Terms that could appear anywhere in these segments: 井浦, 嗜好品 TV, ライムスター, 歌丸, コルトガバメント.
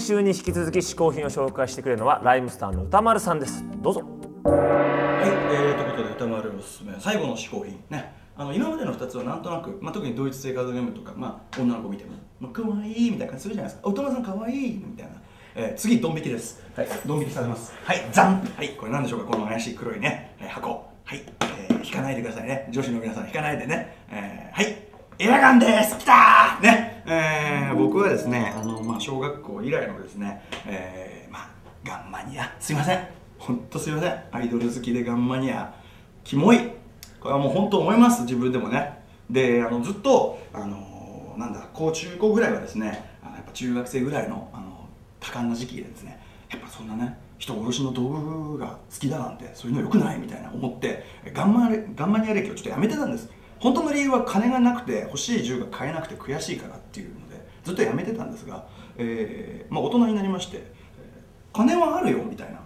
先週に引き続き試行品を紹介してくれるのはライムスターの歌丸さんです。どうぞ。はい、ということで歌丸おすすめ最後の試行品ね。今までの2つはなんとなく、特に同一性カードゲームとか、女の子見ても、かわいいみたいな感じするじゃないですか。お友さんかわいいみたいな、次ドン引きです。はい、ドン引きされます。はい、ザン。はい、これ何でしょうか、この怪しい黒いね、箱。はい、引かないでくださいね、女子の皆さん引かないでね。はい、エアガンです。きたーね。僕はですね、小学校以来のですね、ガンマニア、すいません、ほんとすいません、アイドル好きでガンマニア、キモい、これはもう本当思います、自分でもね。で、ずっと高中高ぐらいはですね、やっぱ中学生ぐらいの、多感な時期でですね、やっぱそんなね人殺しの道具が好きだなんてそういうの良くないみたいな思って、ガンマニア歴をちょっとやめてたんです。本当の理由は金がなくて欲しい銃が買えなくて悔しいからっていうのでずっとやめてたんですが、大人になりまして、金はあるよみたいな、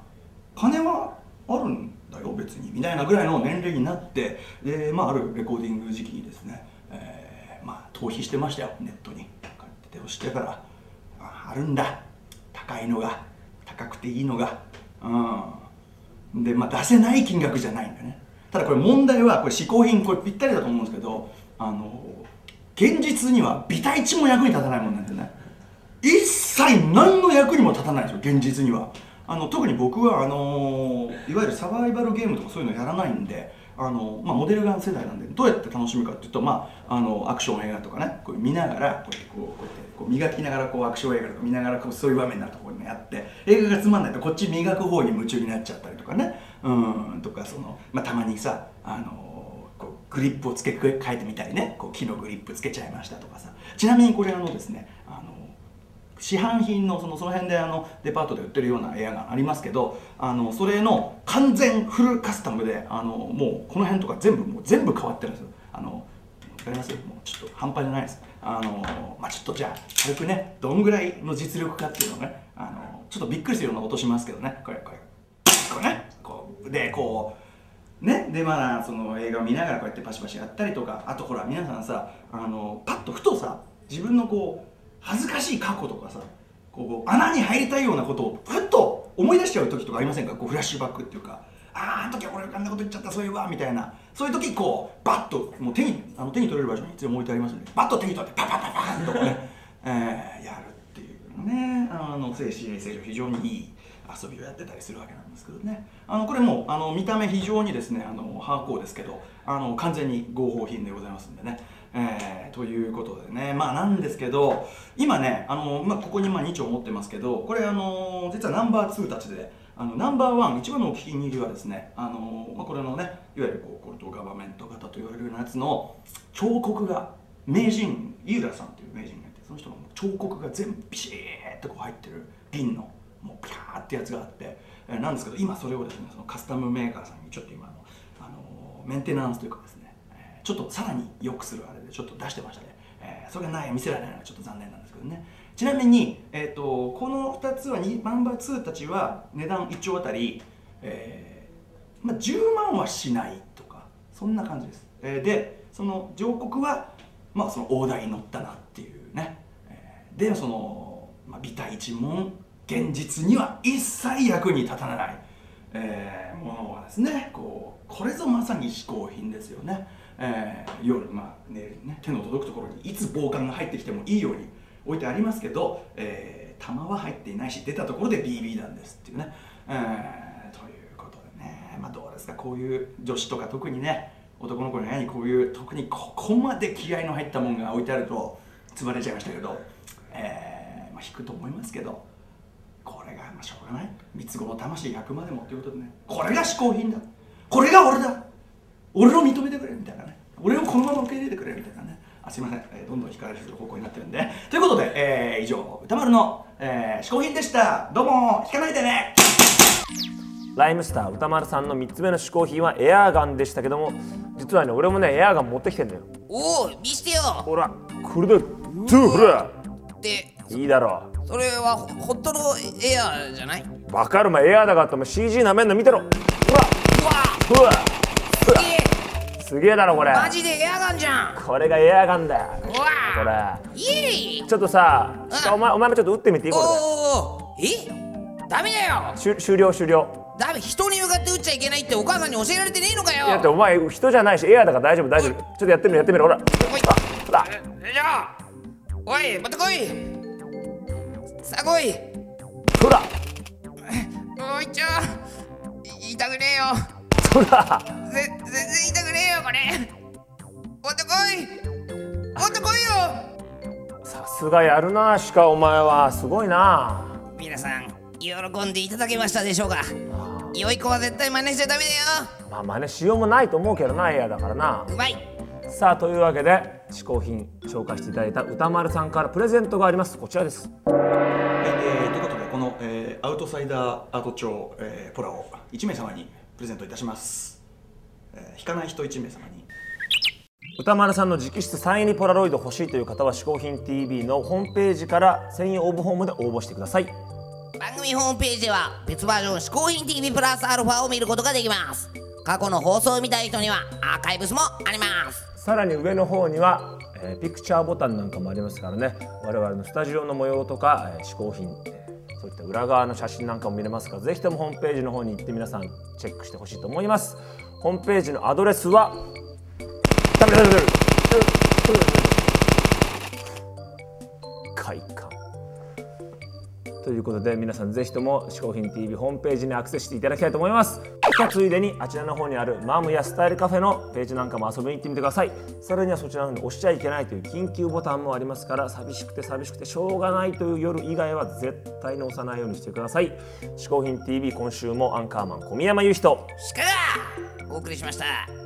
金はあるんだよ別にみたいなぐらいの年齢になって、で、あるレコーディング時期にですね、逃避してましたよ、ネットに買って手をしてから、あるんだ高いのが、高くていいのが、で、出せない金額じゃないんだね。ただこれ問題は、これ試行品、これぴったりだと思うんですけど、現実には微体値も役に立たないもんなんですよね。一切何の役にも立たないですよ、現実には。特に僕は、いわゆるサバイバルゲームとかそういうのやらないんで、モデルガン世代なんで、どうやって楽しむかっていうと、アクション映画とかね、こう見ながら、こうやって磨きながら、アクション映画とか見ながら、そういう場面なところにやって、映画がつまんないとこっち磨く方に夢中になっちゃったりとかね、とか、たまにさ、グリップを付け替えてみたりね、木のグリップつけちゃいましたとかさ。ちなみにこれですね、市販品のその辺でデパートで売ってるようなエアガンありますけど、それの完全フルカスタムで、もうこの辺とか全部変わってるんですよ。わかります？もうちょっと半端じゃないです。ちょっとじゃあ軽くね、どんぐらいの実力かっていうのをね、ちょっとびっくりするような音しますけどね、これね、でその映画を見ながらこうやってパシパシやったりとか、あとほら皆さんさ、パッとふとさ、自分の恥ずかしい過去とかさ、穴に入りたいようなことをふっと思い出しちゃう時とかありませんか？フラッシュバックっていうか、あの時は俺があんなこと言っちゃった、そういうわみたいな、そういう時バッともう手に取れる場所にいつも置いてありますので、バッと手に取ってパパパパッとねやるっていうね、精神衛生上非常にいい遊びをやってたりするわけなんですけどね。これも見た目非常にですね、ハーコーですけど、完全に合法品でございますんでね。ということでね、なんですけど、今ね、ここに2丁持ってますけど、これ実はナンバー2たちで、ナンバー1、一番のお気に入りはですね、これのね、いわゆるコルトガバメント型と言われるようなやつの彫刻が、名人井浦さんという名人がいて、その人の彫刻が全部ビシーッと入ってる銀のもうピャーってやつがあって、なんですけど、今それをですね、そのカスタムメーカーさんにちょっと今メンテナンスというかですね、ちょっとさらに良くするあれでちょっと出してましたね。それが見せられないのはちょっと残念なんですけどね。ちなみに、この2つはナンバー2たちは値段1丁あたり、10万はしないとかそんな感じです。で、その上国はその大台に乗ったなっていうね。で、その微体一文、現実には一切役に立たない、ものがですね、これぞまさに嗜好品ですよね。夜、手の届くところにいつ暴漢が入ってきてもいいように置いてありますけど、弾は入っていないし、出たところで BB 弾ですっていうね、ということでね、どうですか、こういう女子とか特にね、男の子の部屋にこういう特にここまで気合の入ったもんが置いてあるとつまれちゃいましたけど、引くと思いますけど、これがしょうがない、三つ子の魂100までもということでね、これが嗜好品だ、これが俺だ、俺を認めてくれみたいなね、俺をこのまま受け入れてくれみたいなね、すいません、どんどん惹かれる方向になってるんで、ということで、以上歌丸の嗜好品でした。どうも惹かないでね。ライムスター歌丸さんの3つ目の嗜好品はエアガンでしたけども、実はね、俺もねエアガン持ってきてんだよ。おお、見してよ。ほら、これだ、ほらっていいだろう。それは本当のエアじゃない？わかる、エアだからって CG なめんの見てろ。ほら、うわうわうわ、すすげえだろこれ。マジでエアガンじゃん。これがエアガンだよ。うわこれ。イエイ。ちょっとさ、お前もちょっと撃ってみていい？これで。え？ダメだよ。終了。ダメ、人に向かって撃っちゃいけないってお母さんに教えられてねえのかよ。だってお前人じゃないしエアだから大丈夫。ちょっとやってみろ。ほら。おい、また来い。さあ来い。ほら。おいちゃー。痛くねえよ。ほら。全然痛くねえよこれ。もっと来い。もっと来いよ。さすがやるなしかお前はすごいな。皆さん喜んでいただけましたでしょうか。良い子は絶対真似しちゃダメだよ。まあ真似しようもないと思うけどな、エアだからな。うまい。さあというわけで試行品紹介していただいた歌丸さんからプレゼントがあります。こちらです。ということでこの、アウトサイダーアート帳、ポラを1名様にプレゼントいたします。引かない人1名様に。歌丸さんの直筆サイン入りポラロイド欲しいという方は嗜好品 TV のホームページから専用応募フォームで応募してください。番組ホームページでは別バージョン嗜好品 TV プラスアルファを見ることができます。過去の放送を見たい人にはアーカイブスもあります。さらに上の方には、ピクチャーボタンなんかもありますからね。我々のスタジオの模様とか、嗜好品、そういった裏側の写真なんかも見れますから、ぜひともホームページの方に行って皆さんチェックしてほしいと思います。ホームページのアドレスは快感ということで、皆さんぜひとも嗜好品 TV ホームページにアクセスしていただきたいと思います。ついでにあちらの方にあるマムやスタイルカフェのページなんかも遊びに行ってみてください。さらにはそちらの方に押しちゃいけないという緊急ボタンもありますから、寂しくてしょうがないという夜以外は絶対に押さないようにしてください。嗜好品 TV 今週もアンカーマン小宮山雄飛とシカがお送りしました。